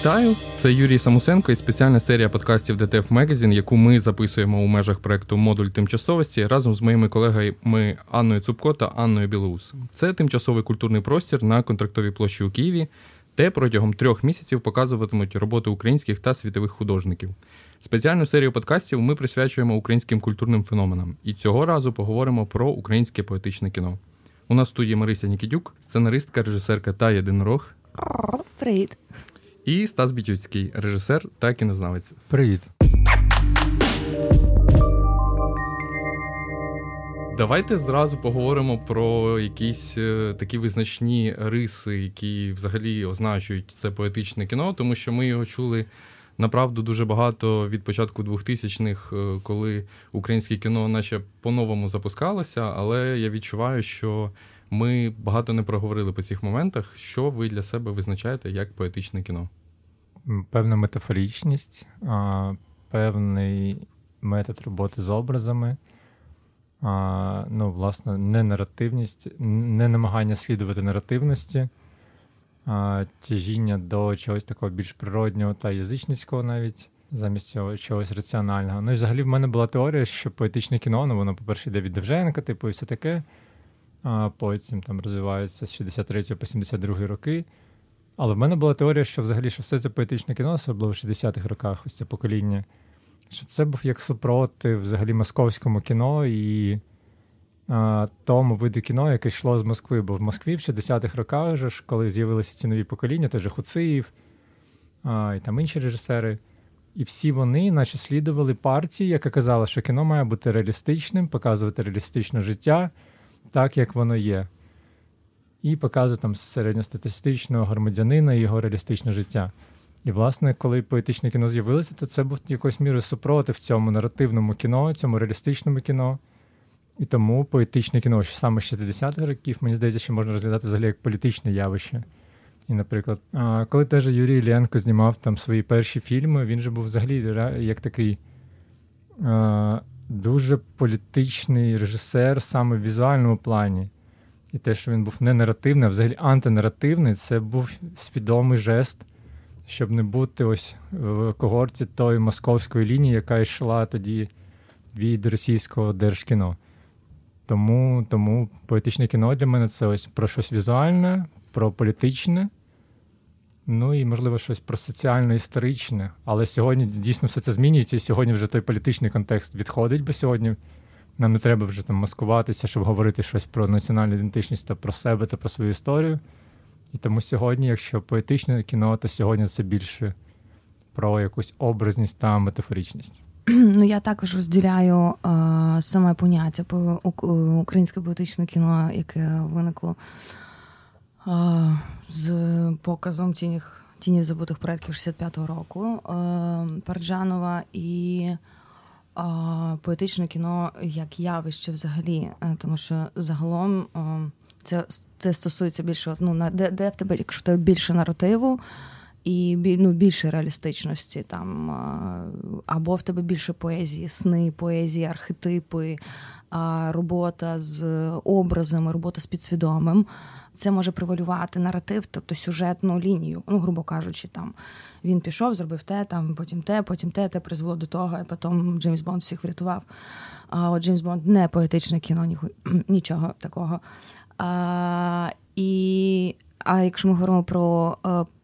Вітаю! Це Юрій Самусенко і спеціальна серія подкастів DTF Magazine, яку ми записуємо у межах проєкту «Модуль тимчасовості» разом з моїми колегами Анною Цупко та Анною Білоус. Це тимчасовий культурний простір на Контрактовій площі у Києві, де протягом 3 місяців показуватимуть роботи українських та світових художників. Спеціальну серію подкастів ми присвячуємо українським культурним феноменам, і цього разу поговоримо про українське поетичне кіно. У нас в студії Марися Нікітюк, сценаристка, режисерка та єдинорог. Привіт! І Стас Бітюцький, режисер та кінознавець. Привіт. Давайте зразу поговоримо про якісь такі визначні риси, які взагалі означують це поетичне кіно, тому що ми його чули, направду, дуже багато від початку 2000-х, коли українське кіно наче по-новому запускалося, але я відчуваю, що ми багато не проговорили по цих моментах. Що ви для себе визначаєте як поетичне кіно? Певна метафорічність, певний метод роботи з образами, власне, ненаративність, не намагання слідувати наративності, тяжіння до чогось такого більш природнього та язичницького навіть, замість чогось раціонального. Ну і взагалі в мене була теорія, що поетичне кіно, воно, по-перше, йде від Довженка, і все таке. А потім там розвиваються з 63 по 72 роки. Але в мене була теорія, що взагалі що все це поетичне кіно, особливо в 60-х роках, ось це покоління, що це був як супротив взагалі московському кіно і тому виду кіно, яке йшло з Москви. Бо в Москві в 60-х роках, вже, коли з'явилися ці нові покоління, той же Хуцієв і там інші режисери, і всі вони наче слідували партії, яка казала, що кіно має бути реалістичним, показувати реалістичне життя, так, як воно є. І показує там середньостатистичного громадянина і його реалістичне життя. І, власне, коли поетичне кіно з'явилося, то це був якоюсь мірою супротив цьому наративному кіно, цьому реалістичному кіно. І тому поетичне кіно, що саме з 60-х років, мені здається, що можна розглядати взагалі як політичне явище. І, наприклад, коли теж Юрій Іллєнко знімав там свої перші фільми, він же був взагалі як такий дуже політичний режисер саме в візуальному плані. І те, що він був не наративний, а взагалі антинаративний, це був свідомий жест, щоб не бути ось в когорті тої московської лінії, яка йшла тоді від російського держкіно. Тому поетичне кіно для мене це ось про щось візуальне, про політичне, і, можливо, щось про соціально-історичне. Але сьогодні дійсно все це змінюється, і сьогодні вже той політичний контекст відходить, бо сьогодні нам не треба вже там маскуватися, щоб говорити щось про національну ідентичність та про себе та про свою історію. І тому сьогодні, якщо поетичне кіно, то сьогодні це більше про якусь образність та метафоричність. Я також розділяю саме поняття про українське поетичне кіно, яке виникло з показом «Тіні забутих предків» 65-го року Параджанова і поетичне кіно як явище взагалі, тому що загалом це стосується більше, де в тебе, якщо в тебе більше наративу і більше реалістичності, там, або в тебе більше поезії, сни, поезії, архетипи, робота з образами, робота з підсвідомим. Це може превалювати наратив, тобто сюжетну лінію, грубо кажучи, там він пішов, зробив те, там, потім те призвело до того, і потім Джеймс Бонд всіх врятував. А от Джеймс Бонд не поетичне кіно, нічого такого. А якщо ми говоримо про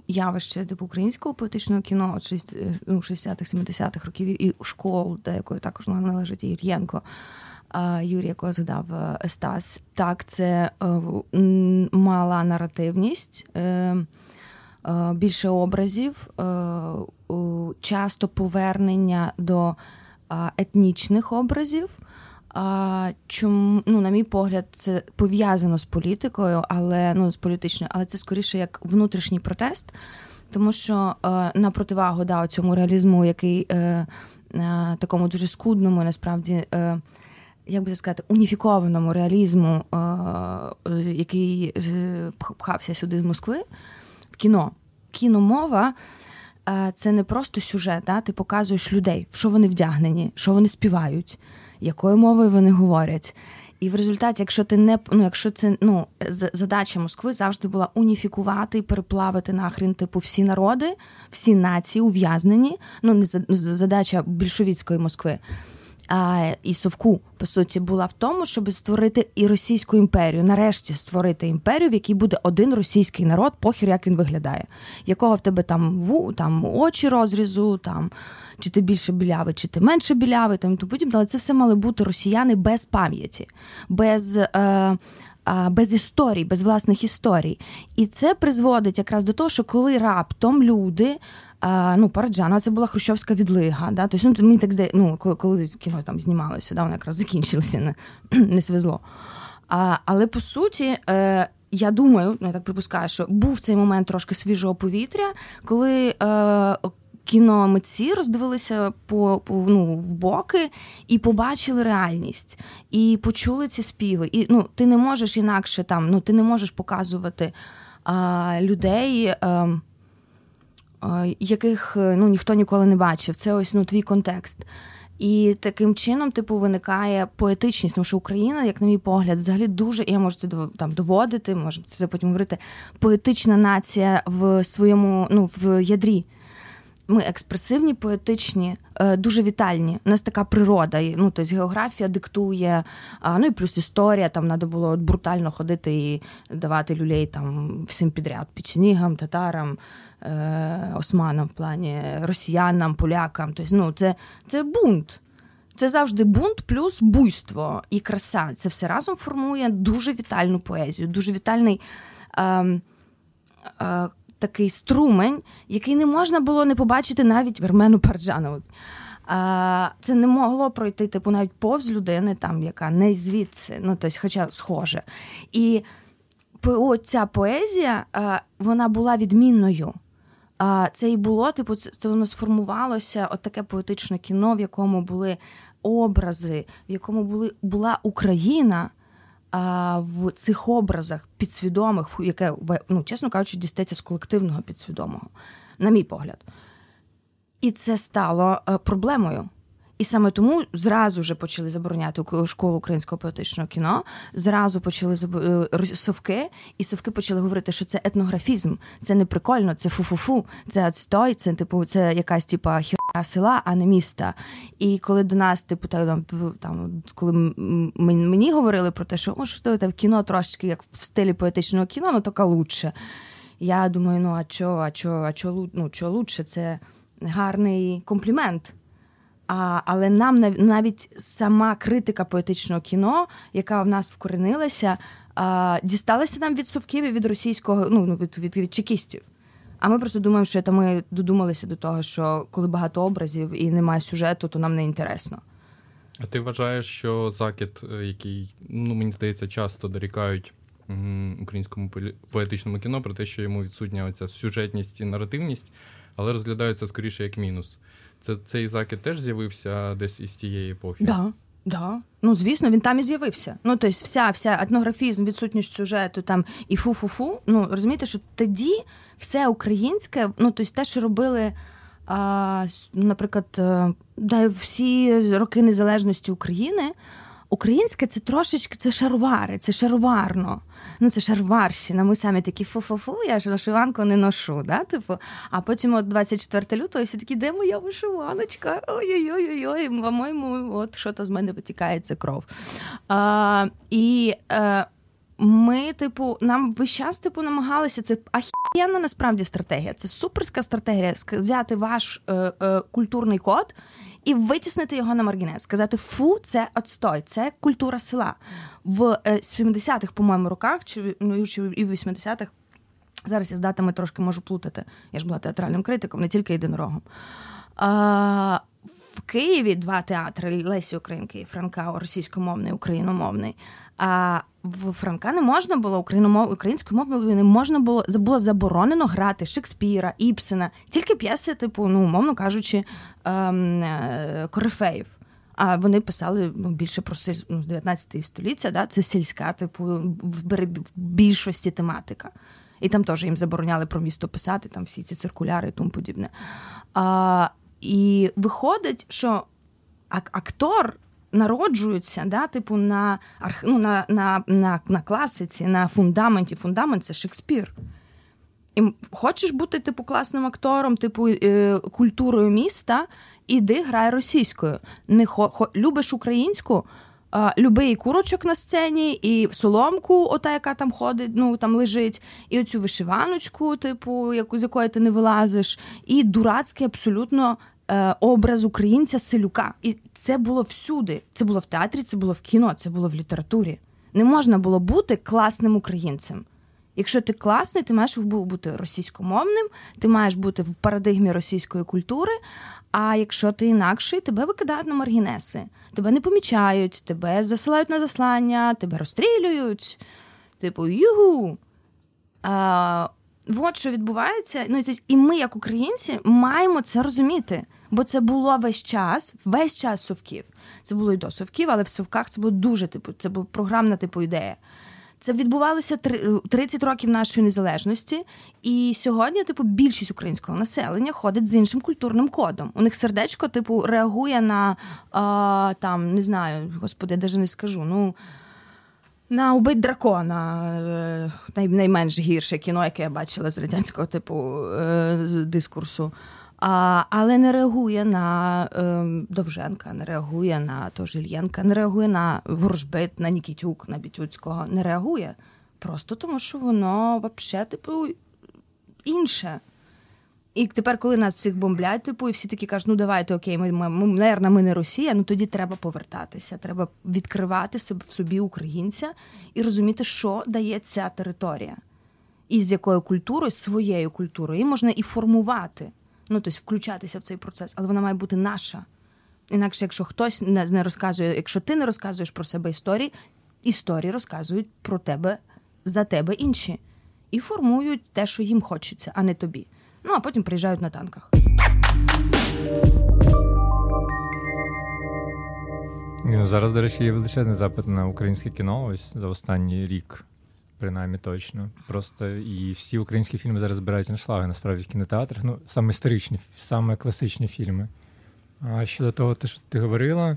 явище типу українського поетичного кіно 60-70-х років і школ, до якої також належить і Іллєнко, Юрій, якого згадав Стас. Так, це мала наративність, більше образів, часто повернення до етнічних образів. Чому, на мій погляд, це пов'язано з політикою, але з політичною, але це скоріше як внутрішній протест, тому що на противагу цьому реалізму, який такому дуже скудному, насправді, уніфікованому реалізму, який пхався сюди з Москви, в кіно. Кіномова – це не просто сюжет, ти показуєш людей, в що вони вдягнені, що вони співають, якою мовою вони говорять. І в результаті, якщо ти не якщо це задача Москви завжди була уніфікувати і переплавити нахрін, типу, всі народи, всі нації ув'язнені. Не задача більшовіцької Москви. І Совку, по суті, була в тому, щоб створити і Російську імперію. Нарешті створити імперію, в якій буде один російський народ, похір, як він виглядає. Якого в тебе там очі розрізу, там, чи ти більше білявий, чи ти менше білявий, там, то потім. Але це все мали бути росіяни без пам'яті, без історій, без власних історій. І це призводить якраз до того, що коли раптом люди... Параджанова, це була хрущовська відлига, да? Тобто, мені так здається, коли кіно там знімалося, да, воно якраз закінчилося, не свезло. Але, по суті, я думаю, я так припускаю, що був цей момент трошки свіжого повітря, коли кіномитці роздивилися в боки і побачили реальність, і почули ці співи. І, ти не можеш інакше там, ти не можеш показувати людей... яких ніхто ніколи не бачив. Це ось твій контекст. І таким чином, виникає поетичність. Тому що Україна, як на мій погляд, взагалі дуже, я можу це там доводити, можу це потім говорити, поетична нація в своєму, в ядрі. Ми експресивні, поетичні, дуже вітальні. У нас така природа, тобто географія диктує, і плюс історія, там треба було брутально ходити і давати люлей там всім підряд, печенігам, татарам, османам в плані, росіянам, полякам. Тобто, це бунт. Це завжди бунт плюс буйство і краса. Це все разом формує дуже вітальну поезію, дуже вітальний такий струмень, який не можна було не побачити навіть Вірмену Параджанову. Це не могло пройти навіть повз людини, там, яка не звідси, тобто, хоча схоже. І ця поезія, вона була відмінною. Це і було, це воно сформувалося, от таке поетичне кіно, в якому були образи, в якому була Україна, в цих образах підсвідомих, яке, чесно кажучи, дістається з колективного підсвідомого, на мій погляд. І це стало проблемою. І саме тому зразу вже почали забороняти школу українського поетичного кіно, зразу почали совки, і совки почали говорити, що це етнографізм, це не прикольно, це фу-фу-фу, це отстой, це це якась хіра села, а не міста. І коли до нас, коли мені говорили про те, що що кіно трошечки як в стилі поетичного кіно, тільки лучше. Я думаю, що лучше, це гарний комплімент. Але нам навіть сама критика поетичного кіно, яка в нас вкоренилася, дісталася нам від совків і від російського, від чекістів. А ми просто думаємо, що ми додумалися до того, що коли багато образів і немає сюжету, то нам не інтересно. А ти вважаєш, що закид, який, мені здається, часто дорікають українському поетичному кіно про те, що йому відсутня оця сюжетність і наративність, але розглядаються скоріше як мінус. Цей закид теж з'явився десь із тієї епохи? Да. Звісно, він там і з'явився. Тобто вся етнографізм, відсутність сюжету там і фу-фу-фу. Розумієте, що тоді все українське, тобто те, що робили, наприклад, всі роки незалежності України, українське це трошечки, це шарвари, це шарварно. Це шарварщина, ми самі такі фу-фу-фу, я ж вишиванку не ношу, да? А потім от 24 лютого всі такі, де моя вишиваночка? Ой-ой-ой-ой, по-моєму, от що-то з мене витікає, це кров. Ми, нам весь час, намагалися, це ахієнна насправді стратегія, це суперська стратегія, взяти ваш культурний код і витіснити його на маргінес. Сказати, фу, це отстой, це культура села. В 70-х, по-моєму, роках, чи і в 80-х, зараз я з датами трошки можу плутати, я ж була театральним критиком, не тільки єдинорогом. В Києві два театри, Лесі Українки і Франка, російськомовний, україномовний. А в Франка не можна було, українською мовою не можна було, було заборонено грати Шекспіра, Ібсена, тільки п'єси, умовно кажучи, корифеїв. А вони писали більше про 19 століття, да? Це сільська, в більшості тематика. І там теж їм забороняли про місто писати, там всі ці циркуляри і тому подібне. І виходить, що актор народжуються, да, типу на класиці, на фундаменті. Фундамент – це Шекспір. І хочеш бути, типу, класним актором, типу, культурою міста, іди грай російською. Любиш українську, люби і курочок на сцені, і соломку, ота, яка там ходить, ну, там лежить, і оцю вишиваночку, типу, яку, з якої ти не вилазиш, і дурацький абсолютно образ українця Селюка. І це було всюди. Це було в театрі, це було в кіно, це було в літературі. Не можна було бути класним українцем. Якщо ти класний, ти маєш бути російськомовним, ти маєш бути в парадигмі російської культури, а якщо ти інакший, тебе викидають на маргінеси. Тебе не помічають, тебе засилають на заслання, тебе розстрілюють. Типу, югу. От що відбувається. Ну, і ми, як українці, маємо це розуміти. Бо це було весь час совків. Це було і до совків, але в совках це було дуже, типу, це була програмна, типу, ідея. Це відбувалося 30 років нашої незалежності, і сьогодні, типу, більшість українського населення ходить з іншим культурним кодом. У них сердечко, типу, реагує на, там, не знаю, господи, я навіть не скажу, ну, на «Убить дракона», найменш гірше кіно, яке я бачила з радянського, типу, дискурсу. Але не реагує на Довженка, не реагує на тож Іллєнка, не реагує на Ворожбит, на Нікітюк, на Бітюцького. Не реагує. Просто тому, що воно вообще, типу, інше. І тепер, коли нас всіх бомблять, типу, і всі такі кажуть, ну давайте, окей, ми не Росія, ну тоді треба повертатися, треба відкривати в собі українця і розуміти, що дає ця територія. І з якою культурою, своєю культурою, її можна і формувати. Ну, тобто включатися в цей процес, але вона має бути наша. Інакше, якщо хтось не розказує, якщо ти не розказуєш про себе історії, історії розказують про тебе, за тебе інші. І формують те, що їм хочеться, а не тобі. Ну, а потім приїжджають на танках. Зараз, до речі, є величезний запит на українське кіно ось за останній рік. Принаймні, точно. Просто і всі українські фільми зараз збираються на шлаги, насправді, в кінотеатрах. Ну, саме історичні, саме класичні фільми. А щодо того, що ти говорила,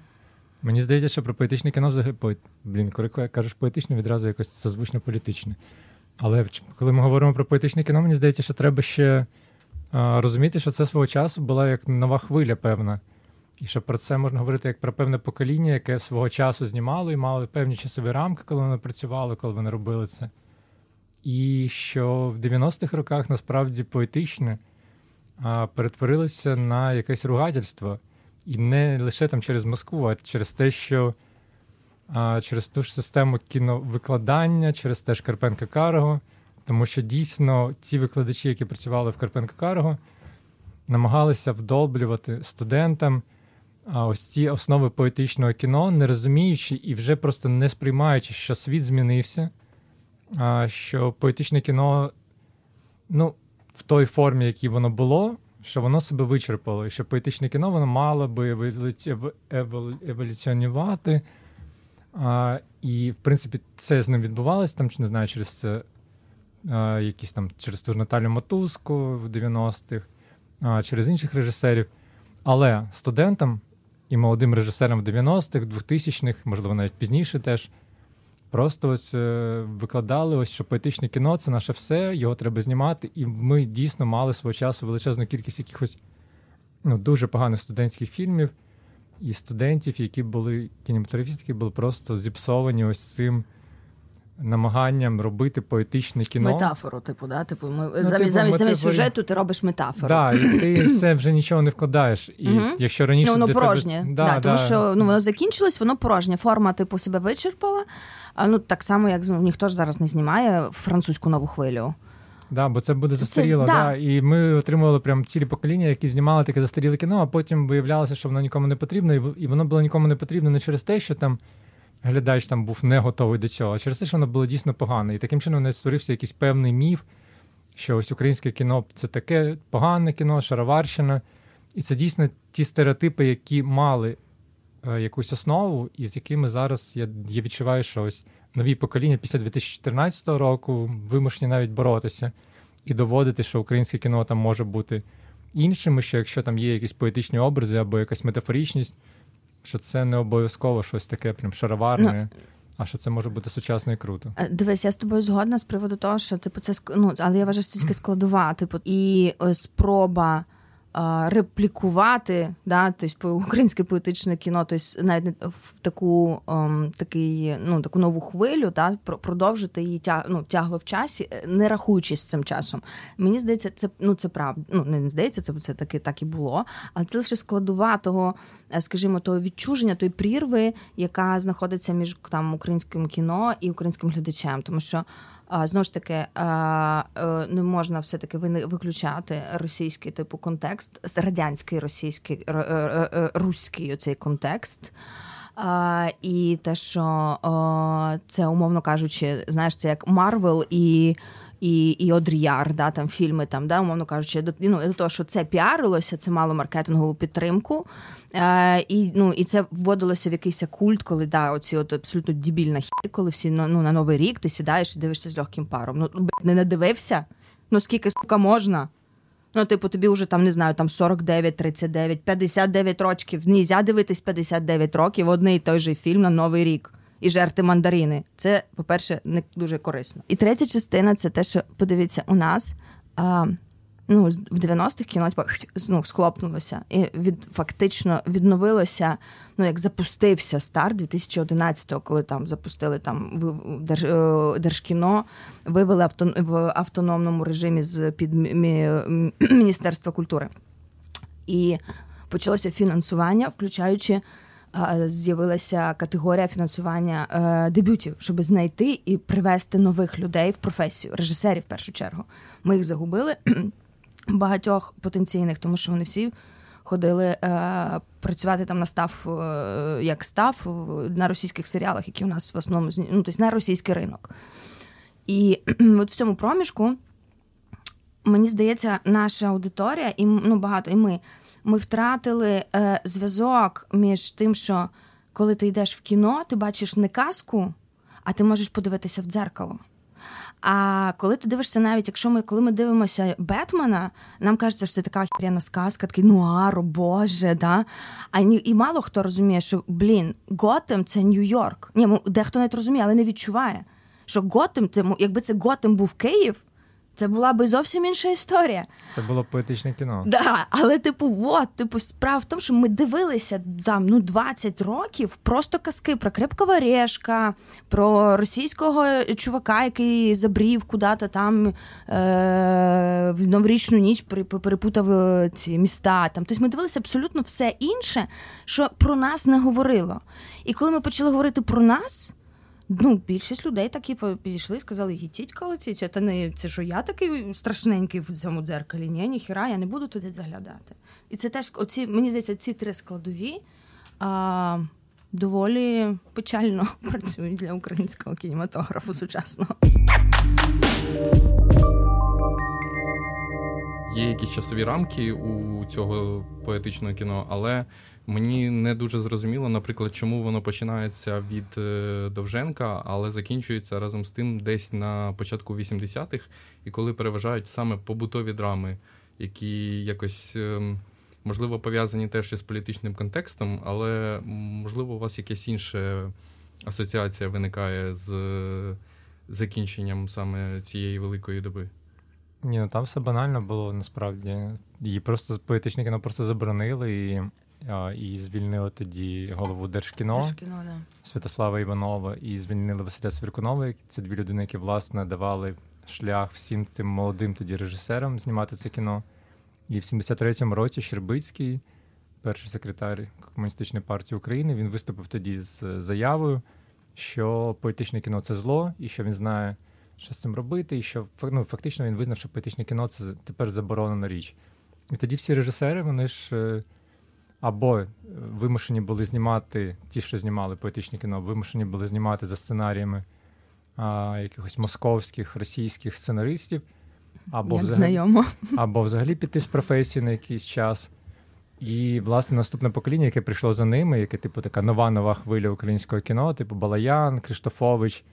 мені здається, що про поетичне кіно взагалі... коли кажеш поетичне, відразу якось созвучно політичне. Але коли ми говоримо про поетичне кіно, мені здається, що треба ще розуміти, що це свого часу була як нова хвиля певна. І що про це можна говорити як про певне покоління, яке свого часу знімало і мало певні часові рамки, коли вони працювали, коли вони робили це. І що в 90-х роках насправді поетичне перетворилося на якесь ругательство. І не лише там через Москву, а через те, що через ту ж систему кіновикладання, через теж Карпенко-Карго. Тому що дійсно ті викладачі, які працювали в Карпенко-Карго, намагалися вдолблювати студентам ось ці основи поетичного кіно, не розуміючи і вже просто не сприймаючи, що світ змінився, що поетичне кіно, ну, в той формі, якій воно було, що воно себе вичерпало, і що поетичне кіно воно мало би еволюціонувати. І, в принципі, це з ним відбувалося, там, чи не знаю, через це, якісь там, через ту ж Наталю Мотузку в 90-х, через інших режисерів. Але студентам і молодим режисерам в 90-х, 2000-х, можливо, навіть пізніше теж, просто ось викладали, ось, що поетичне кіно – це наше все, його треба знімати. І ми дійсно мали свого часу величезну кількість якихось, ну, дуже поганих студентських фільмів і студентів, які були, кінематографісти були просто зіпсовані ось цим намаганням робити поетичне кіно. Метафору, типу, да? Типу, замість сюжету ти робиш метафору. Так, і ти все вже нічого не вкладаєш. І якщо раніше... Ну, воно порожнє. Тебе... Да, тому що ну, воно закінчилось, воно порожнє. Форма, типу, себе вичерпала. А, ну, так само, як ну, ніхто ж зараз не знімає французьку нову хвилю. Так, да, бо це буде застаріло. Це, да. Да. І ми отримували прям цілі покоління, які знімали таке застаріле кіно, а потім виявлялося, що воно нікому не потрібно. І воно було нікому не потрібно не через те, що там глядач там був не готовий до цього, а через те, що воно було дійсно погане. І таким чином не створився якийсь певний міф, що ось українське кіно – це таке погане кіно, шароварщина. І це дійсно ті стереотипи, які мали якусь основу, і з якими зараз я відчуваю, що ось нові покоління після 2014 року вимушені навіть боротися і доводити, що українське кіно там може бути іншим, і що якщо там є якісь поетичні образи або якась метафорічність, що це не обов'язково щось таке прям шароварне. А що це може бути сучасно і круто. Дивись, я з тобою згодна з приводу того, що типу це але я вважаю, що це тільки складова, типу, і спроба реплікувати, да, тобто українське поетичне кіно, тобто навіть в таку таку нову хвилю, да, продовжити її тягло в часі, не рахуючись з цим часом. Мені здається, це правда. Не здається, це таки так і було, але це лише складова того, скажімо, того відчуження, тої прірви, яка знаходиться між там українським кіно і українським глядачем, тому що знову ж таки, не можна все-таки виключати російський типу контекст, радянський, російський, руський оцей контекст. І те, що це, умовно кажучи, знаєш, це як Марвел і Одріяр, да, там фільми, там, да, умовно кажучи, до того, що це піарилося, це мало маркетингову підтримку, і це вводилося в якийсь культ, коли, да, оці от абсолютно дебільна хір, коли всі, на Новий рік ти сідаєш і дивишся з легким паром. Не надивився? Скільки, сука, можна? Тобі вже, там, не знаю, там 49, 39, 59 років. Нельзя дивитись 59 років одне і той же фільм на Новий рік. І жерти мандарини. Це, по-перше, не дуже корисно. І третя частина – це те, що, подивіться, у нас в 90-х кіно схлопнулося. І фактично відновилося, як запустився старт 2011-го, коли там запустили там Держкіно, вивели в автономному режимі з-під Міністерства культури. І почалося фінансування, включаючи з'явилася категорія фінансування дебютів, щоб знайти і привести нових людей в професію, режисерів в першу чергу. Ми їх загубили, багатьох потенційних, тому що вони всі ходили працювати там на став на російських серіалах, які у нас в основному, тобто на російський ринок. І от в цьому проміжку, мені здається, наша аудиторія, і багато, і ми втратили зв'язок між тим, що коли ти йдеш в кіно, ти бачиш не казку, а ти можеш подивитися в дзеркало. А коли ти дивишся, навіть якщо коли ми дивимося Бетмена, нам кажеться, що це така охерена сказка, такий нуар, боже, да? І мало хто розуміє, що, Готтем – це Нью-Йорк. Ні, дехто навіть розуміє, але не відчуває, що Готтем, якби це Готтем був Київ, це була би зовсім інша історія. Це було поетичне кіно. Да, але справа в тому, що ми дивилися там 20 років просто казки про Крепкого Орешка, про російського чувака, який забрів куди-то там в новорічну ніч перепутав ці міста. Там. Тобто ми дивилися абсолютно все інше, що про нас не говорило. І коли ми почали говорити про нас, більшість людей такі підійшли і сказали, гітіть, колотіть, це що я такий страшненький в цьому дзеркалі? Ні, ніхіра, я не буду туди заглядати. І це теж, мені здається, ці три складові доволі печально працюють для українського кінематографу сучасного. Є якісь часові рамки у цього поетичного кіно, але мені не дуже зрозуміло, наприклад, чому воно починається від Довженка, але закінчується разом з тим десь на початку 80-х, і коли переважають саме побутові драми, які якось, можливо, пов'язані теж із політичним контекстом, але, можливо, у вас якась інша асоціація виникає з закінченням саме цієї великої доби. Ні, там все банально було, насправді. Її просто поетичне кіно просто заборонили і звільнили тоді голову Держкіно да. Святослава Іванова, і звільнили Василя Свіркунова. Це дві людини, які, власне, давали шлях всім тим молодим тоді режисерам знімати це кіно. І в 73-му році Щербицький, перший секретар Комуністичної партії України, він виступив тоді з заявою, що поетичне кіно – це зло, і що він знає, що з цим робити, і що фактично він визнав, що поетичне кіно – це тепер заборонена річ. І тоді всі режисери, вони ж або вимушені були знімати, ті, що знімали поетичне кіно, вимушені були знімати за сценаріями якихось московських, російських сценаристів, або взагалі піти з професії на якийсь час. І, власне, наступне покоління, яке прийшло за ними, яке, така нова хвиля українського кіно, Балаян, Криштофович,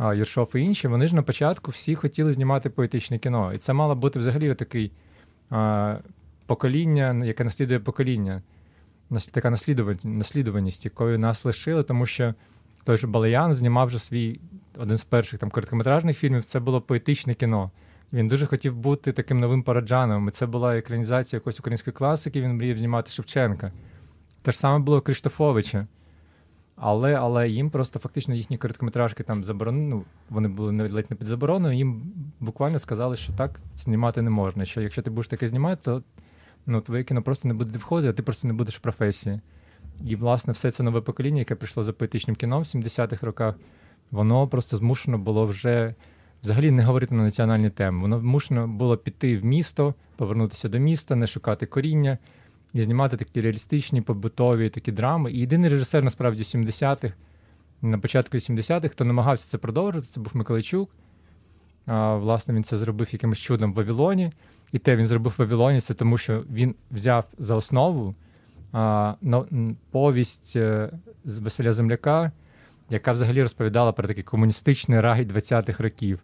Єршов і інші, вони ж на початку всі хотіли знімати поетичне кіно. І це мало бути взагалі такий покоління, яке наслідує покоління. така наслідуваність, якою нас лишили, тому що той же Балаян знімав вже свій один з перших там короткометражних фільмів, це було поетичне кіно. Він дуже хотів бути таким новим Параджановим, і це була екранізація якоїсь української класики, він мріяв знімати Шевченка. Те ж саме було Криштофовича. Але їм просто фактично їхні короткометражки там заборонені, ну, вони були навіть ледь не під забороною, їм буквально сказали, що так знімати не можна, що якщо ти будеш таке знімати, то ну, твоє кіно просто не буде входити, а ти просто не будеш в професії. І, власне, все це нове покоління, яке прийшло за поетичним кіном в 70-х роках, воно просто змушено було вже взагалі не говорити на національні теми. Воно змушено було піти в місто, повернутися до міста, не шукати коріння і знімати такі реалістичні, побутові такі драми. І єдиний режисер, насправді, в 70-х, на початку 70-х, хто намагався це продовжити, це був Миколайчук. Власне, він це зробив якимось чудом в «Вавилоні». І те він зробив в «Вавилоні», це тому, що він взяв за основу повість з Василя Земляка, яка взагалі розповідала про такий комуністичний рай 20-х років.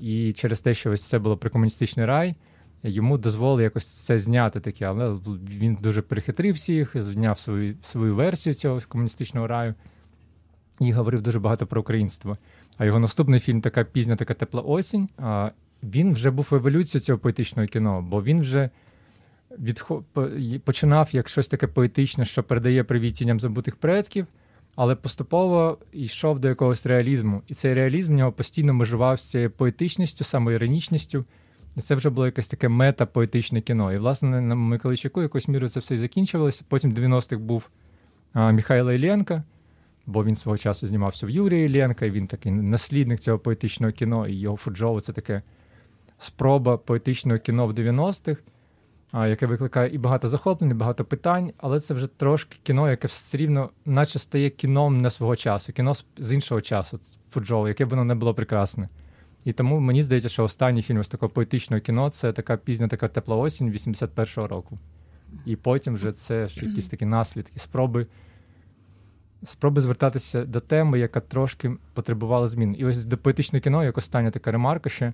І через те, що ось це було про комуністичний рай, йому дозволили якось це зняти таке, але він дуже перехитрив всіх, зняв свою версію цього комуністичного раю і говорив дуже багато про українство. А його наступний фільм, така пізня, така тепла осінь, він вже був еволюцією цього поетичного кіно, бо він вже починав як щось таке поетичне, що передає привіт тіням забутих предків, але поступово йшов до якогось реалізму. І цей реалізм в нього постійно межував з цією поетичністю, самоіронічністю. І це вже було якесь таке мета-поетичне кіно. І, власне, на Миколайчуку якось міру це все і закінчувалося. Потім в 90-х був Михайло Іллєнко, бо він свого часу знімався в Юрія Іллєнка, і він такий наслідник цього поетичного кіно, і його Фуджово – це таке спроба поетичного кіно в 90-х, яке викликає і багато захоплень, і багато питань, але це вже трошки кіно, яке все рівно наче стає кіном не свого часу, кіно з іншого часу, Фуджово, яке б воно не було прекрасне. І тому мені здається, що останній фільм з такого поетичного кіно – це така пізня, така тепла осінь 81-го року. І потім вже це якісь такі наслідки, спроби звертатися до теми, яка трошки потребувала змін. І ось до поетичного кіно, як остання така ремарка ще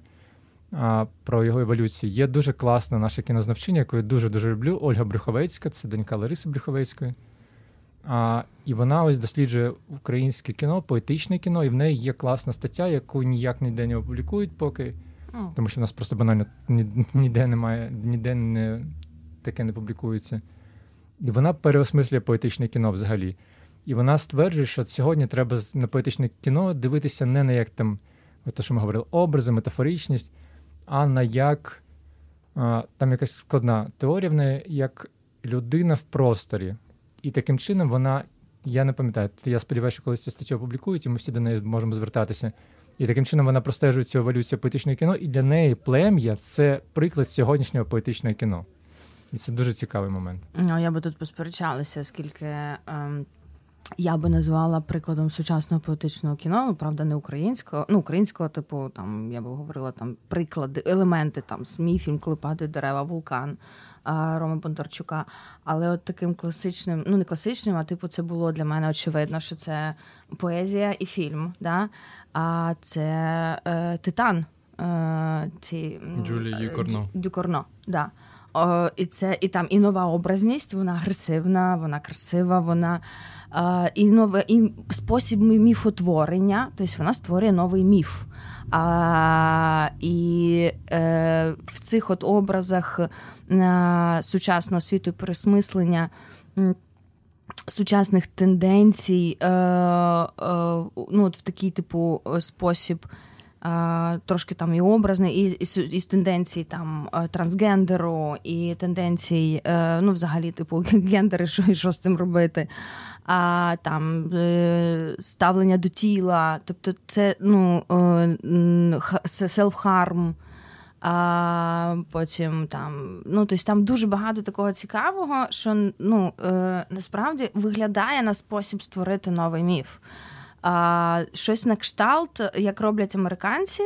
про його еволюцію. Є дуже класна наша кінознавчиня, яку я дуже-дуже люблю, Ольга Брюховецька, це донька Лариси Брюховецької. І вона ось досліджує українське кіно, поетичне кіно, і в неї є класна стаття, яку ніяк ніде не опублікують поки, тому що в нас просто банально ніде немає, таке не публікується. І вона переосмислює поетичне кіно взагалі. І вона стверджує, що сьогодні треба на поетичне кіно дивитися не на як там, те, що ми говорили, образи, метафоричність, а на як, там якась складна теорія в неї, як людина в просторі. І таким чином вона, я не пам'ятаю, я сподіваюся, що колись цю статтю опублікують, і ми всі до неї можемо звертатися. І таким чином вона простежує цю еволюцію поетичного кіно, і для неї «Плем'я» – це приклад сьогоднішнього поетичного кіно. І це дуже цікавий момент. Ну, я би тут посперечалася, оскільки я би назвала прикладом сучасного поетичного кіно, ну, правда, не українського, ну, українського, типу, там, я би говорила, там, приклади, елементи, там, мій фільм «Коли падають дерева», «Вулкан», Рома Бондарчука, але от таким класичним, ну не класичним, а типу це було для мене очевидно, що це поезія і фільм, да? А це «Титан» Жюлії Дюкурно, да. І це, і там і нова образність, вона агресивна, вона красива, вона і нове, і спосіб міфотворення, тобто вона створює новий міф. І в цих от образах сучасного світу і пересмислення сучасних тенденцій, ну, от в такий типу спосіб, трошки там і образний, і з тенденцій там трансгендеру, і тенденцій, ну, взагалі, типу, гендери, що з цим робити, там ставлення до тіла, тобто це, ну, self-harm, потім там, ну, тобто там дуже багато такого цікавого, що, ну, насправді виглядає на спосіб створити новий міф. Щось на кшталт, як роблять американці,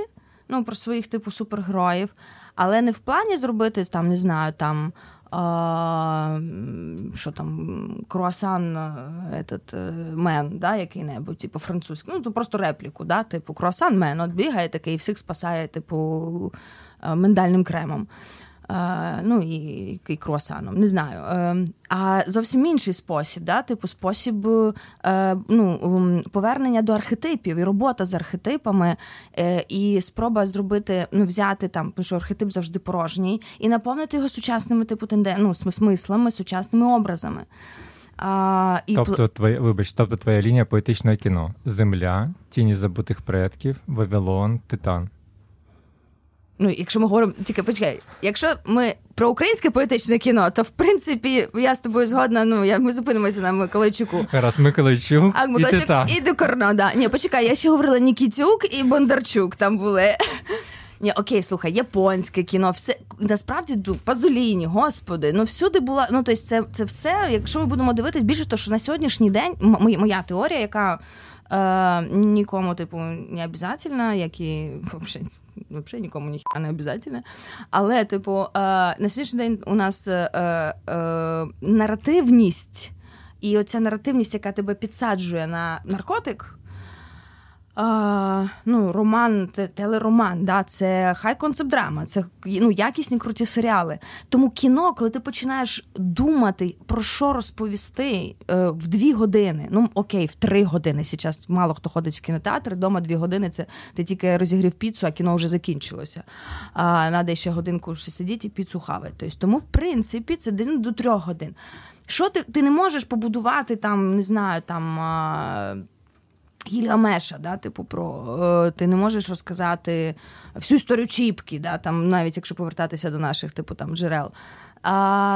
ну, про своїх типу супергероїв, але не в плані зробити, там, не знаю, там, що там, круасан мен, да, який-небудь, типу, французький, ну, то просто репліку, да, типу, круасан мен, от бігає такий, і всіх спасає, типу, миндальним кремом. ну, і круасаном, не знаю. А зовсім інший спосіб, да? Типу спосіб ну, повернення до архетипів і робота з архетипами, і спроба зробити, ну, взяти там, тому що архетип завжди порожній, і наповнити його сучасними типу смислами, сучасними образами. Тобто твоя лінія поетичного кіно. Земля, Тіні забутих предків, Вавилон, Титан. Ну, якщо ми говоримо, тільки почекай, якщо ми про українське поетичне кіно, то в принципі я з тобою згодна. Ну, ми зупинимося на Миколайчуку. Раз Миколайчук і Титан. І Дюкурно, да. Ні, почекай, я ще говорила Нікітюк і Бондарчук там були. Ні, окей, слухай, японське кіно, все насправді Пазоліні, господи, ну всюди була, ну тобто це все, якщо ми будемо дивитись, більше того, що на сьогоднішній день, моя теорія, яка нікому, типу, не обов'язательна, як і взагалі нікому ніхіра не обов'язательна, але, типу, на сьогоднішній день у нас наративність, і оця наративність, яка тебе підсаджує на наркотик, ну, роман, телероман, да, це хай концепт-драма, це, ну, якісні круті серіали. Тому кіно, коли ти починаєш думати, про що розповісти в 2 години, ну, окей, в 3 години, зараз мало хто ходить в кінотеатр, вдома 2 години, це ти тільки розігрів піцу, а кіно вже закінчилося. Надо ще годинку ще сидіти і піцу хавати. Тобто, тому, в принципі, це 1 до 3 годин. Що ти не можеш побудувати там, не знаю, там... Гільгамеша, да, типу, ти не можеш розказати всю історію Чіпки, да, там, навіть якщо повертатися до наших, типу, там, джерел.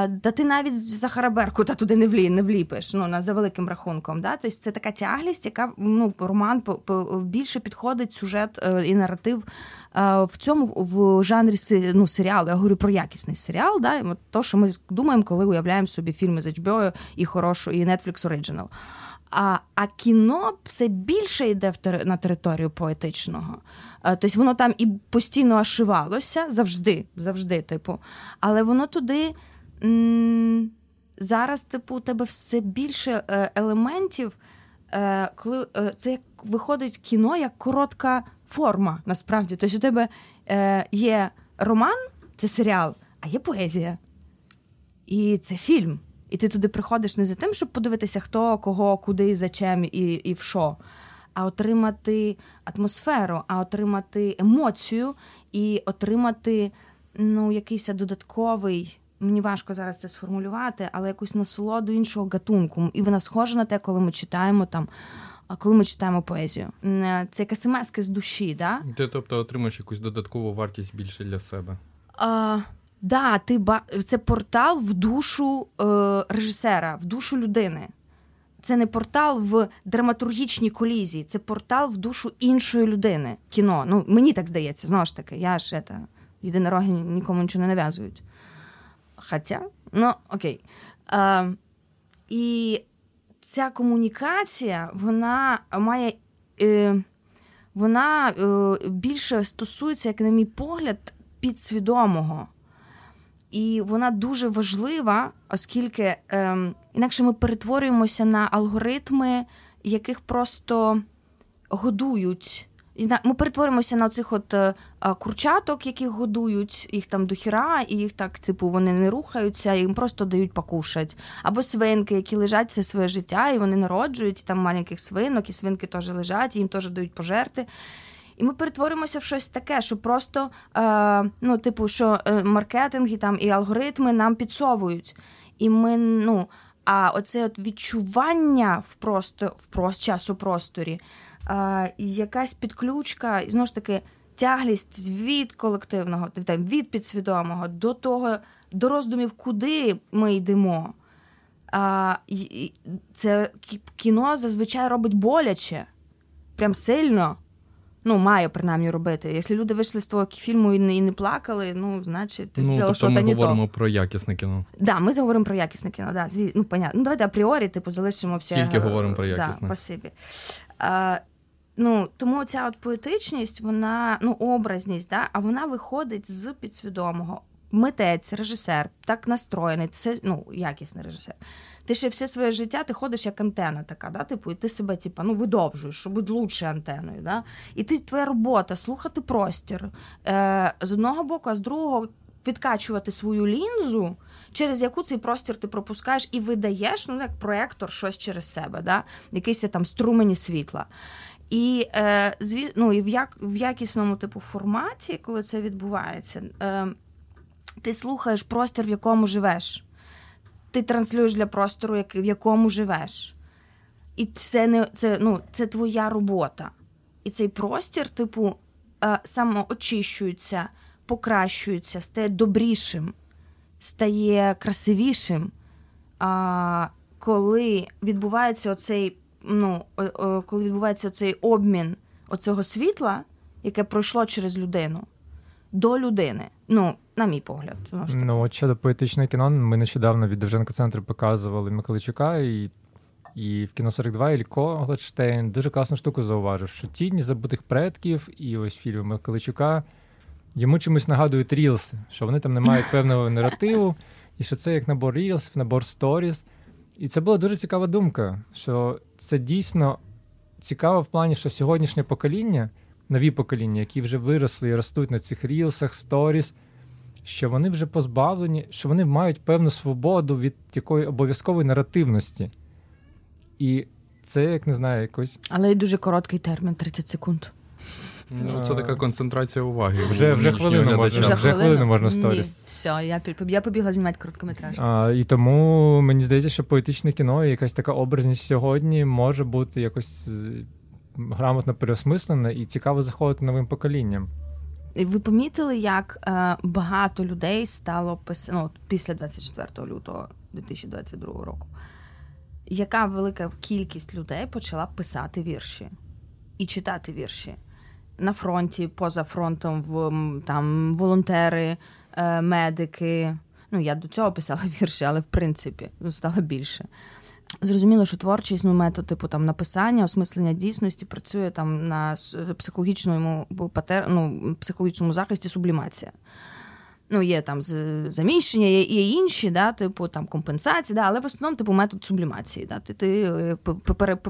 Да ти навіть Захара Беркута туди не вліпиш, ну, за великим рахунком, да? Тобто це така тяглість, яка, ну, роман більше підходить сюжет і наратив в цьому, в жанрі, ну, серіалу. Я говорю про якісний серіал, да? То, що ми думаємо, коли уявляємо собі фільми з HBO і хорошу, і Netflix Original. А кіно все більше йде на територію поетичного. Тобто воно там і постійно ошивалося, завжди, типу. Але воно туди... Зараз, типу, у тебе все більше елементів, коли це як виходить кіно як коротка форма, насправді. Тобто у тебе є роман, це серіал, а є поезія. І це фільм. І ти туди приходиш не за тим, щоб подивитися, хто, кого, куди, за чим і в що, а отримати атмосферу, а отримати емоцію і отримати, ну, якийсь додатковий, мені важко зараз це сформулювати, але якусь насолоду іншого гатунку. І вона схожа на те, коли ми читаємо там, коли ми читаємо поезію. Це як смс-ки з душі, да? Ти, тобто, отримаєш якусь додаткову вартість більше для себе. Да, це портал в душу режисера, в душу людини. Це не портал в драматургічній колізії, це портал в душу іншої людини. Кіно. Ну, мені так здається, знову ж таки. Я ж, єдинороги нікому нічого не нав'язують. Хоча, ну, окей. І ця комунікація, вона має... Вона більше стосується, як на мій погляд, підсвідомого. І вона дуже важлива, оскільки інакше ми перетворюємося на алгоритми, яких просто годують. Ми перетворюємося на оцих от курчаток, яких годують, їх там дохіра, і їх так, типу, вони не рухаються, їм просто дають покушать. Або свинки, які лежать все своє життя, і вони народжують, і там маленьких свинок, і свинки теж лежать, і їм теж дають пожерти. І ми перетворимося в щось таке, що просто, ну, типу, що маркетинг і там і алгоритми нам підсовують. І ми, ну, а оце от відчування в часу-просторі, якась підключка, і, знову ж таки, тяглість від колективного, від підсвідомого до того, до роздумів, куди ми йдемо. Це кіно зазвичай робить боляче, прям сильно. Ну, має, принаймні, робити. Якщо люди вийшли з того фільму і не плакали, ну, значить, ти зробила щось не то. Ну, тобто ми говоримо про якісне кіно. Так, да, ми заговоримо про якісне кіно, так. Да. Ну, понятно. Ну, давайте апріорі, типу, залишимо все. Тільки говоримо про якісне. Да, спасибі. Ну, тому ця от поетичність, вона, ну, образність, да, а вона виходить з підсвідомого. Митець, режисер, так настроєний, це, ну, якісний режисер. Ти ще все своє життя, ти ходиш як антена така, да, типу, і ти себе, типу, ну, видовжуєш, щоб бути лучше антеною, да? І твоя робота слухати простір. З одного боку, а з другого підкачувати свою лінзу, через яку цей простір ти пропускаєш і видаєш, ну, як проєктор, щось через себе, да? Якісь там струмені світла. І, ну, і в якісному типу форматі, коли це відбувається, ти слухаєш простір, в якому живеш. Ти транслюєш для простору, в якому живеш. І це, не, це, ну, це твоя робота. І цей простір, типу, самоочищується, покращується, стає добрішим, стає красивішим, коли відбувається оцей, ну, коли відбувається оцей обмін оцього світла, яке пройшло через людину, до людини. Ну, на мій погляд. Ну, от щодо поетичного кіно, ми нещодавно від Довженко-центру показували Миколайчука, і в Кіно 42 Ілько Гладштейн дуже класну штуку зауважив, що «Тіні забутих предків» і ось фільми Миколайчука йому чимось нагадують рілси, що вони там не мають певного наративу, і що це як набор рілсів, набор сторіс. І це була дуже цікава думка, що це дійсно цікаво в плані, що сьогоднішнє покоління, нові покоління, які вже виросли і ростуть на цих рілсах, сторіс, що вони вже позбавлені, що вони мають певну свободу від такої обов'язкової наративності. І це, як не знаю, якось... Але й дуже короткий термін, 30 секунд. Ну, це така концентрація уваги. Вже хвилину можна сторіс. Ні, все, я побігла знімати короткометражки. І тому, мені здається, що поетичне кіно і якась така образність сьогодні може бути якось грамотно переосмислена і цікаво заходити новим поколінням. Ви помітили, як багато людей стало ну, після 24 лютого 2022 року? Яка велика кількість людей почала писати вірші і читати вірші на фронті, поза фронтом, там волонтери, медики. Ну, я до цього писала вірші, але в принципі стало більше. Зрозуміло, що творчість, ну, метод типу там написання, осмислення дійсності працює там на психологічному, ну, психологічному захисті сублімація. Ну, є там заміщення, є інші, да, типу там компенсації, да, але в основному типу метод сублімації. Да, ти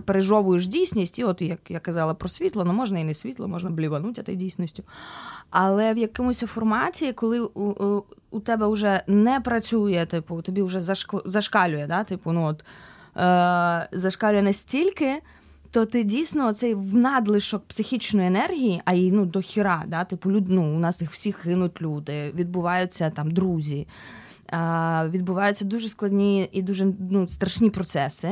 пережовуєш дійсність, і от як я казала про світло, ну можна і не світло, можна блівануть, а ти дійсністю. Але в якомусь форматі, коли у тебе вже не працює, типу, тобі вже зашкалює, да, типу, ну от зашкалює настільки, то ти дійсно цей надлишок психічної енергії, а їй, ну, до хіра, да, типу, ну, у нас їх всіх гинуть люди, відбуваються там друзі, відбуваються дуже складні і дуже, ну, страшні процеси.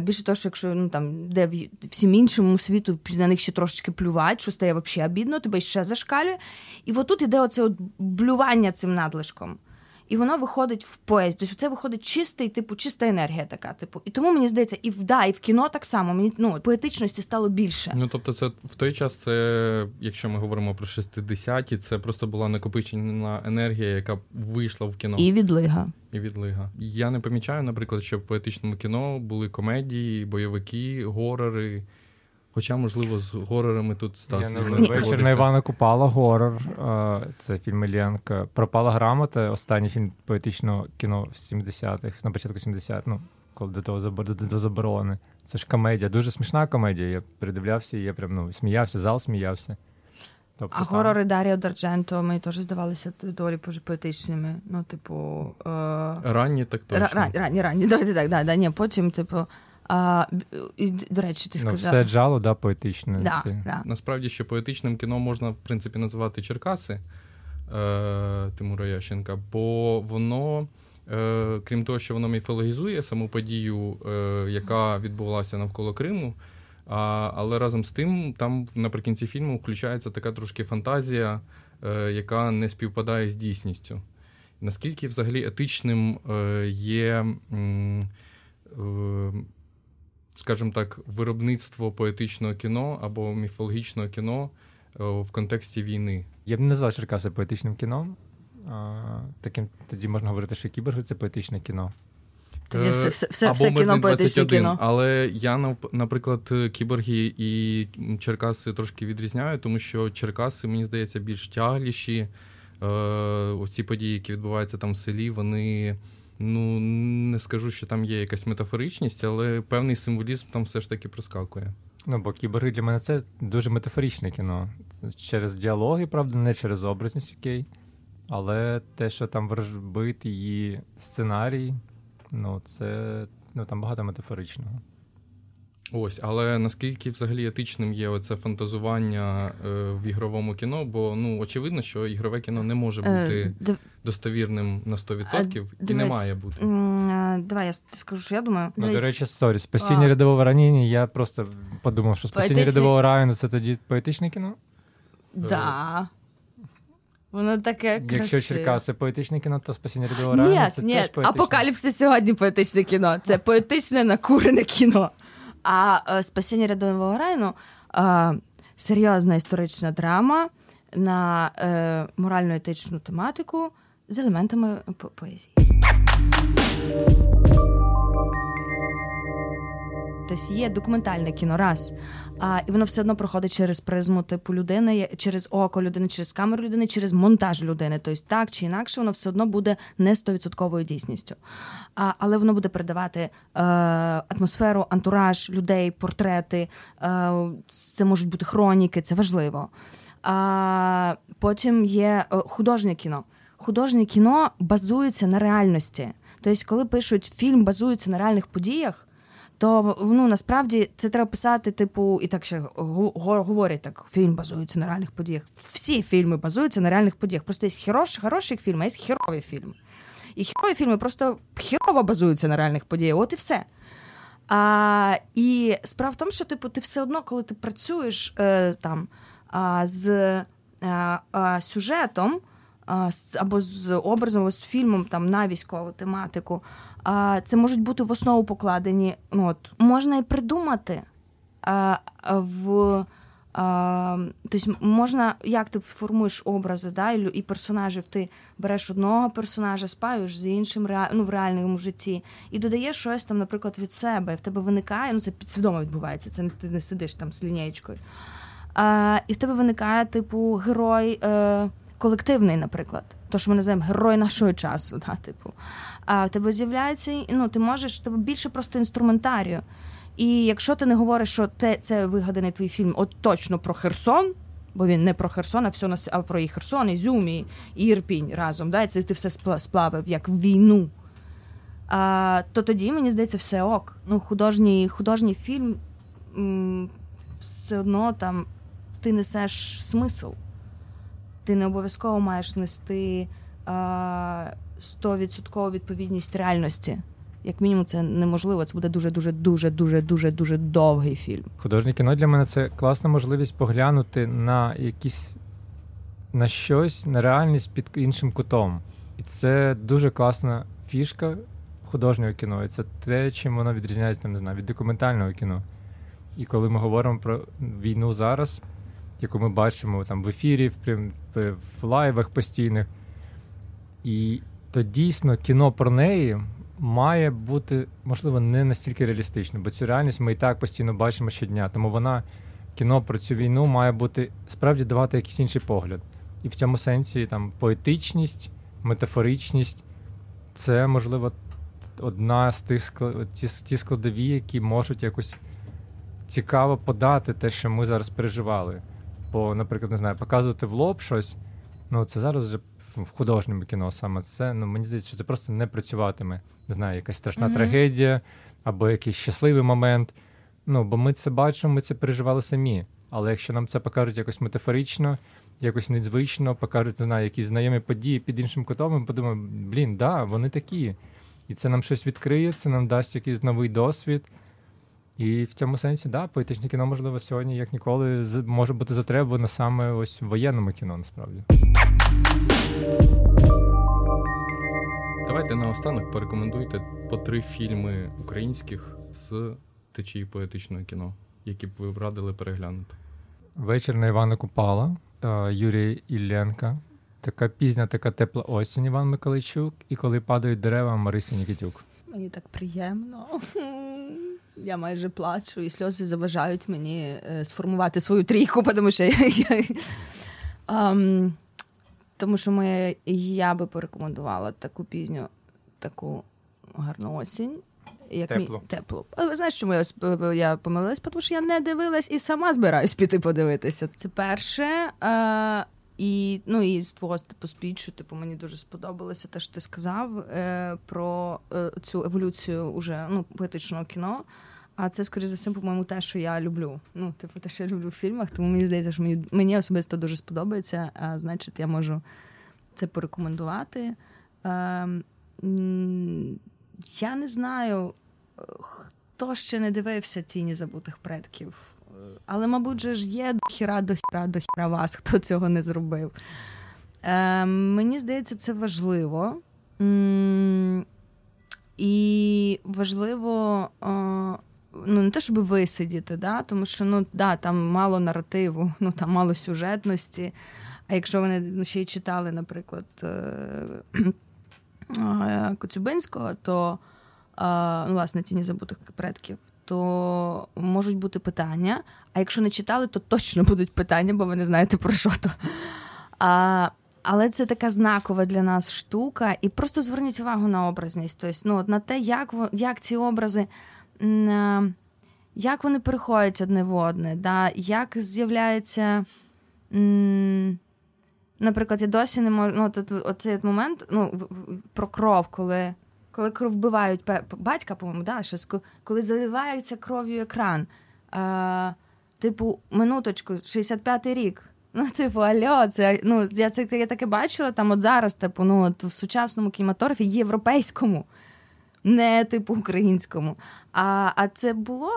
Більше того, що якщо, ну, там, де всім іншому світу на них ще трошечки плювати, що стає взагалі обідно, тебе ще зашкалює. І отут іде оце от блювання цим надлишком. І воно виходить в поезію. Тобто це виходить чистий, типу, чиста енергія така. Типу. І тому, мені здається, і да, і в кіно так само. Мені, ну, поетичності стало більше. Ну, тобто це в той час, це, якщо ми говоримо про 60-ті, це просто була накопичена енергія, яка вийшла в кіно. І відлига. І відлига. Я не помічаю, наприклад, що в поетичному кіно були комедії, бойовики, горори. Хоча, можливо, з горорами тут Стас. «Вечір на Івана Купала» — горор. Це фільм Іллєнка. «Пропала грамота» — останній фільм поетичного кіно в 70-х, на початку 70-х, ну, коли до того до заборони. Це ж комедія, дуже смішна комедія. Я передивлявся, і я прям, ну, сміявся, зал сміявся. Тобто, а там... горори Даріо Ардженто мені теж здавалися доволі поетичними. Ну, типу... Ранні так точно. Ранні, давайте так, да, ні, потім, типу... до речі, ти сказав. Все джало, да, поетичне. Да. Насправді, що поетичним кіно можна, в принципі, називати Черкаси Тимура Ященка, бо воно, крім того, що воно міфологізує саму подію, яка відбувалася навколо Криму, але разом з тим, там наприкінці фільму включається така трошки фантазія, яка не співпадає з дійсністю. Наскільки, взагалі, етичним є... скажімо так, виробництво поетичного кіно або міфологічного кіно в контексті війни. Я б не назвав Черкаси поетичним кіном. Таким тоді можна говорити, що кіберги — це поетичне кіно. Тоді все кіно поетичне кіно. Але я, наприклад, кіберги і Черкаси трошки відрізняю, тому що Черкаси, мені здається, більш тягліші. Ось ці події, які відбуваються там в селі, вони... Ну, не скажу, що там є якась метафоричність, але певний символізм там все ж таки проскакує. Ну, бо кіберги для мене — це дуже метафоричне кіно. Через діалоги, правда, не через образність, окей. Але те, що там Ворожбит, її сценарій, ну це ну, там багато метафоричного. Ось, але наскільки взагалі етичним є оце фантазування в ігровому кіно, бо, ну, очевидно, що ігрове кіно не може бути достовірним на 100% і не має бути. Давай я скажу, що я думаю. Ну, до речі, сорі, «Спасіння рядового раніння», я просто подумав, що «Спасіння рядового раніння» — це тоді поетичне кіно? Да. Воно таке красиве. Якщо Черкаси поетичне кіно, то «Спасіння рядового раніння» — це теж поетичне. Ні, «Апокаліпсис» сьогодні поетичне кіно. Це поетичне накурене кіно. А «Спасіння рядового Райну» – серйозна історична драма на морально-етичну тематику з елементами поезії. Тобто є документальне кіно, раз, і воно все одно проходить через призму типу людини, через око людини, через камеру людини, через монтаж людини. Тобто так чи інакше воно все одно буде не 100% дійсністю. Але воно буде передавати атмосферу, антураж людей, портрети, це можуть бути хроніки, це важливо. Потім є художнє кіно. Художнє кіно базується на реальності. Тобто коли пишуть «фільм базується на реальних подіях», то, ну, насправді, це треба писати, типу, і так ще говорять, так, фільм базується на реальних подіях. Всі фільми базуються на реальних подіях. Просто є хороші фільми, а є херові фільми. І херові фільми просто херово базуються на реальних подіях. От і все. І справа в тому, що, типу, ти все одно, коли ти працюєш сюжетом, або з образом, або з фільмом там, на військову тематику, це можуть бути в основу покладені. От. Можна і придумати. Тобто можна, як ти формуєш образи, да, і персонажів, ти береш одного персонажа, спаюєш з іншим в реальному житті і додаєш щось, там, наприклад, від себе, і в тебе виникає, ну це підсвідомо відбувається, це ти не сидиш там з лінійкою. І в тебе виникає, типу, герой колективний, наприклад. То, що ми називаємо герой нашого часу, да, типу. А в тебе з'являється, ну, ти можеш, в тебе більше просто інструментарію. І якщо ти не говориш, що це вигаданий твій фільм от точно про Херсон, бо він не про Херсон, а про і Херсон, Ізюм, і Ірпінь разом, да, і це ти все сплавив, як війну, то тоді, мені здається, все ок. Ну, художній фільм, все одно там ти несеш смисл. Ти не обов'язково маєш нести 100% відповідність реальності. Як мінімум, це неможливо. Це буде дуже-дуже-дуже-дуже-дуже-дуже довгий фільм. Художнє кіно для мене – це класна можливість поглянути на якісь, на щось, на реальність під іншим кутом. І це дуже класна фішка художнього кіно. І це те, чим воно відрізняється, не знаю, від документального кіно. І коли ми говоримо про війну зараз, яку ми бачимо там в ефірі, в лайвах постійних. І то дійсно кіно про неї має бути, можливо, не настільки реалістично, бо цю реальність ми і так постійно бачимо щодня. Тому вона, кіно про цю війну, має бути, справді, давати якийсь інший погляд. І в цьому сенсі там поетичність, метафоричність – це, можливо, одна з тих ті складові, які можуть якось цікаво подати те, що ми зараз переживали. Бо, наприклад, не знаю, показувати в лоб щось, ну це зараз вже в художньому кіно саме це, ну мені здається, що це просто не працюватиме. Не знаю, якась страшна трагедія або якийсь щасливий момент. Ну, бо ми це бачимо, ми це переживали самі. Але якщо нам це покажуть якось метафорично, якось незвично, покажуть, не знаю, якісь знайомі події під іншим кутом, ми подумаємо, блін, да, вони такі. І це нам щось відкриє, це нам дасть якийсь новий досвід. І в цьому сенсі, да, поетичне кіно, можливо, сьогодні, як ніколи, може бути затребувано саме ось в воєнному кіно, насправді. Давайте наостанок порекомендуйте по 3 фільми українських з течії поетичного кіно, які б ви радили переглянути. «Вечір на Івана Купала» Юрія Іллєнка. «Така пізня, така тепла осінь» Іван Миколайчук. І «Коли падають дерева» Марися Нікітюк. Мені так приємно. Я майже плачу, і сльози заважають мені сформувати свою трійку, тому що я би порекомендувала таку пізню, таку гарну осінь. Тепло. Знаєш, чому я помилилась? Тому що я не дивилась і сама збираюсь піти подивитися. Це перше. І з твого спічу, мені дуже сподобалося те, що ти сказав про цю еволюцію уже поетичного кіно. А це, скоріше за все, по-моєму, те, що я люблю. Те, що я люблю в фільмах, тому мені здається, що мені особисто дуже сподобається, а значить, я можу це порекомендувати. Я не знаю, хто ще не дивився «Тіні забутих предків», але, мабуть, же ж є до хіра вас, хто цього не зробив. Мені здається, це важливо. І важливо, не те, щоб висидіти, да? Тому що, там мало наративу, там мало сюжетності. А якщо вони ще й читали, наприклад, Коцюбинського, то, власне, «Тіні забутих предків», то можуть бути питання. А якщо не читали, то точно будуть питання, бо ви не знаєте про що то. Але це така знакова для нас штука. І просто зверніть увагу на образність. Тобто, на те, як ці образи, як вони переходять одне в одне, да? Як з'являється... Наприклад, я досі не можу... Оцей момент про кров, коли кров вбивають батька, по-моєму, да? Коли заливається кров'ю екран. Минуточку, 65-й рік. Алло, це, я таке бачила, там от зараз, в сучасному кінематографі європейському, не, українському. А це було,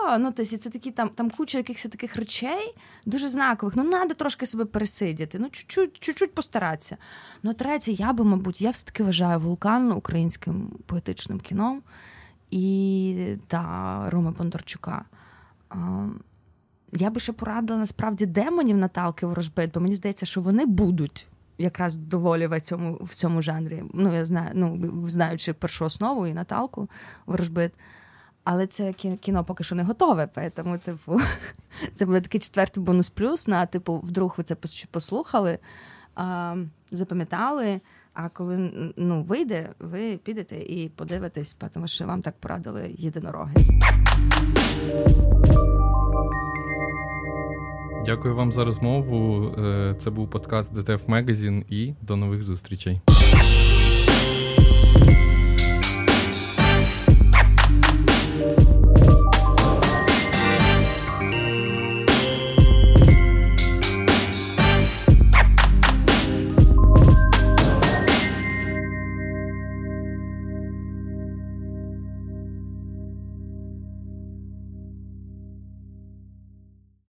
це такі, там куча якихось таких речей, дуже знакових, треба трошки себе пересидіти, чуть-чуть постаратися. Третє, я все-таки вважаю «Вулкан» українським поетичним кіном і Роми Бондарчука. Я би ще порадила, насправді, демонів Наталки Ворожбит, бо мені здається, що вони будуть якраз доволі в цьому жанрі. Я знаю, знаючи першу основу і Наталку Ворожбит. Але це кіно поки що не готове, тому, це буде такий четвертий бонус плюс на, вдруг ви це послухали, запам'ятали, а коли, вийде, ви підете і подивитесь, тому що вам так порадили єдинороги. Дякую вам за розмову. Це був подкаст DTF Magazine і до нових зустрічей.